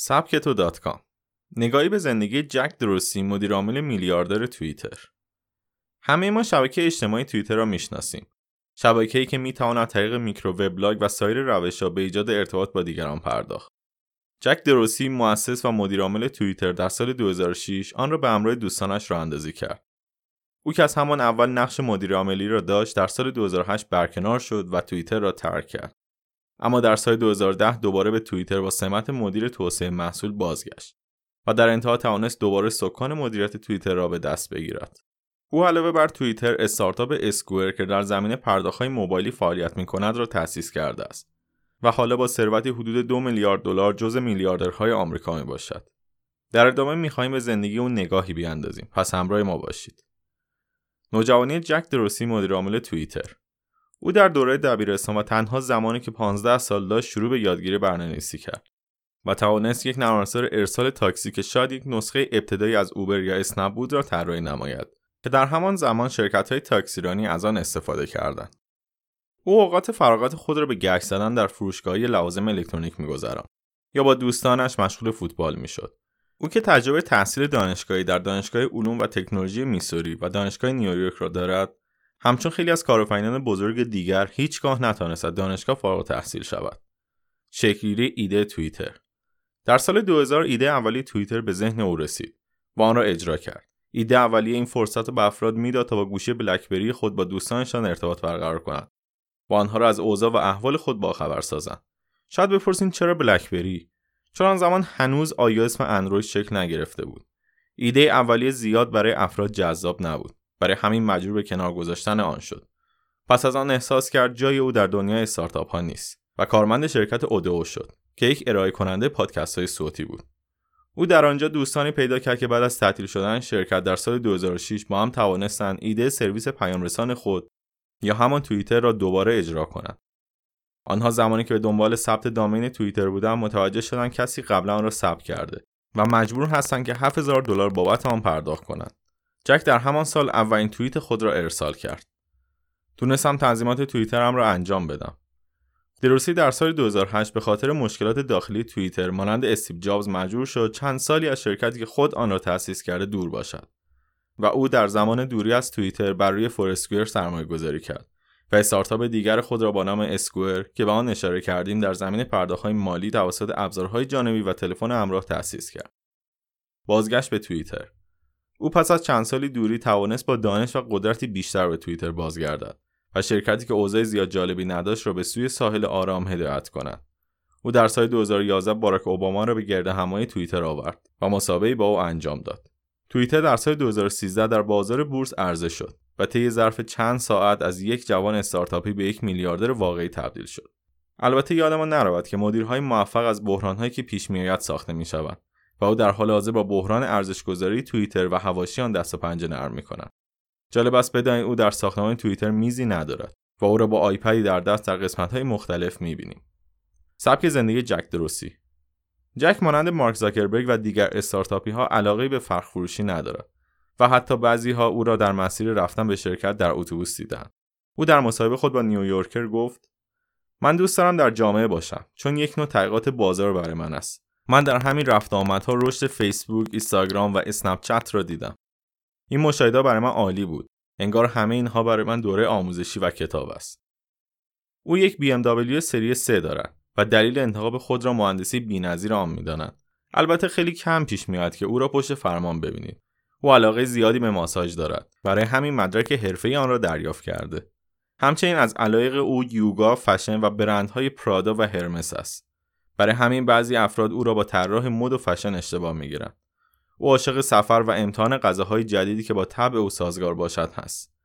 sabketo.com نگاهی به زندگی جک دورسی، مدیرعامل میلیاردر توییتر. همه ما شبکه اجتماعی توییتر را میشناسیم. شبکه‌ای که میتواند از طریق میکرو وبلاگ و سایر روش‌ها به ایجاد ارتباط با دیگران پرداخت. جک دورسی، مؤسس و مدیرعامل توییتر، در سال 2006 آن را به همراه دوستانش راه اندازی کرد. او که از همان اول نقش مدیرعاملی را داشت، در سال 2008 برکنار شد و توییتر را ترک کرد. اما در سال 2010 دوباره به توییتر با سمت مدیر توسعه محصول بازگشت و در انتها توانست دوباره سکان مدیریت توییتر را به دست بگیرد. او علاوه بر توییتر، استارتاپ اسکوئر که در زمینه پرداخت‌های موبایلی فعالیت می‌کند را تأسیس کرده است و حالا با ثروتی حدود 2 میلیارد دلار جزو میلیاردرهای آمریکا میباشد. در ادامه می‌خواهیم به زندگی او نگاهی بیاندازیم. پس همراه ما باشید. نوجوانی جک دورسی، مدیرعامل توییتر. او در دوره دبیرستان و تنها زمانی که 15 سال داشت شروع به یادگیری برنامه‌نویسی کرد و توانست یک نرم افزار ارسال تاکسی که شاید یک نسخه ابتدایی از اوبر یا اسنپ بود را طراحی نماید که در همان زمان شرکت‌های تاکسیرانی از آن استفاده کردند. او اوقات فراغت خود را به گشت زدن در فروشگاه‌های لوازم الکترونیک می‌گذراند یا با دوستانش مشغول فوتبال می‌شد. او که تجربه تحصیل دانشگاهی در دانشگاه علوم و تکنولوژی میسوری و دانشگاه نیویورک را دارد، همچون خیلی از کارآفرینان بزرگ دیگر هیچگاه نتوانست دانشگاه فارغ التحصیل شود. شکل‌گیری ایده توییتر. در سال 2000 ایده اولیه توییتر به ذهن او رسید و آن را اجرا کرد. ایده اولیه این فرصت به افراد میداد تا با گوشی بلکبری خود با دوستانشان ارتباط برقرار کنند و آنها را از اوضاع و احوال خود باخبر سازند. شاید بپرسید چرا بلکبری؟ چون آن زمان هنوز iOS و اندروید شکل نگرفته بود. ایده اولیه زیاد برای افراد جذاب نبود. برای همین مجبور به کنار گذاشتن آن شد. پس از آن احساس کرد جای او در دنیای استارتاپ ها نیست و کارمند شرکت اودئو شد که یک ارائه کننده پادکست های صوتی بود. او در آنجا دوستانی پیدا کرد که بعد از تعطیل شدن شرکت در سال 2006 با هم توانستند ایده سرویس پیام رسان خود یا همان توییتر را دوباره اجرا کنند. آنها زمانی که به دنبال ثبت دامین توییتر بودند متوجه شدند کسی قبلا آن را ثبت کرده و مجبور هستند که $7000 بابت آن پرداخت کنند. جک در همان سال اولین توییت خود را ارسال کرد. تونستم تنظیمات توییترم را انجام بدم. دورسی در سال 2008 به خاطر مشکلات داخلی توییتر مانند استیو جابز مجبور شد چند سالی از شرکتی که خود آن را تأسیس کرده دور باشد و او در زمان دوری از توییتر بر روی فورسکوئر سرمایه‌گذاری کرد و استارتاپ دیگر خود را با نام اسکوئر که به آن اشاره کردیم در زمینه پرداخت‌های مالی توسط ابزارهای جانبی و تلفن همراه تأسیس کرد. بازگشت به توییتر. او پس از چند سالی دوری توانست با دانش و قدرتی بیشتر به توییتر بازگردد و شرکتی که اوضاع زیاد جالبی نداشت را به سوی ساحل آرام هدایت کند. او در سال 2011 باراک اوباما را به گردهمایی توییتر آورد و مسابقه‌ای با او انجام داد. توییتر در سال 2013 در بازار بورس عرضه شد و طی ظرف چند ساعت از یک جوان استارتاپی به یک میلیاردر واقعی تبدیل شد. البته یادمان نرود که مدیرهای موفق از بحران‌هایی که پیش می‌آید ساخته می‌شوند و او در حال حاضر با بحران ارزش‌گذاری توییتر و حواشی آن دست و پنجه نرم می‌کند. جالب است بدانید او در ساختمان توییتر میزی ندارد و او را با آیپدی در دست در قسمت‌های مختلف می‌بینیم. سبک زندگی جک دورسی. جک مانند مارک زاکربرگ و دیگر استارتاپی‌ها علاقه‌ای به فرق فروشی ندارد و حتی بعضی‌ها او را در مسیر رفتن به شرکت در اتوبوس دیدند. او در مصاحبه خود با نیویورکر گفت: من دوست دارم در جامعه باشم چون یک نوع تحقیقات بازار برای من است. من در همین رفت آمدها رشد فیسبوک، اینستاگرام و اسنپ چت را دیدم. این مشاهده برای من عالی بود. انگار همه اینها برای من دوره آموزشی و کتاب است. او یک BMW سری 3 دارد و دلیل انتخاب خود را مهندسی بی‌نظیر آن می‌داند. البته خیلی کم پیش میاد که او را پشت فرمان ببینید. او علاقه زیادی به ماساژ دارد. برای همین مدرک حرفه‌ای آن را دریافت کرده. همچنین از علایق او یوگا، فشن و برندهای پرادا و هرمس است. برای همین بعضی افراد او را با طراح مد و فشن اشتباه می‌گیرند. او عاشق سفر و امتحان غذاهای جدیدی که با طبع او سازگار باشد هست.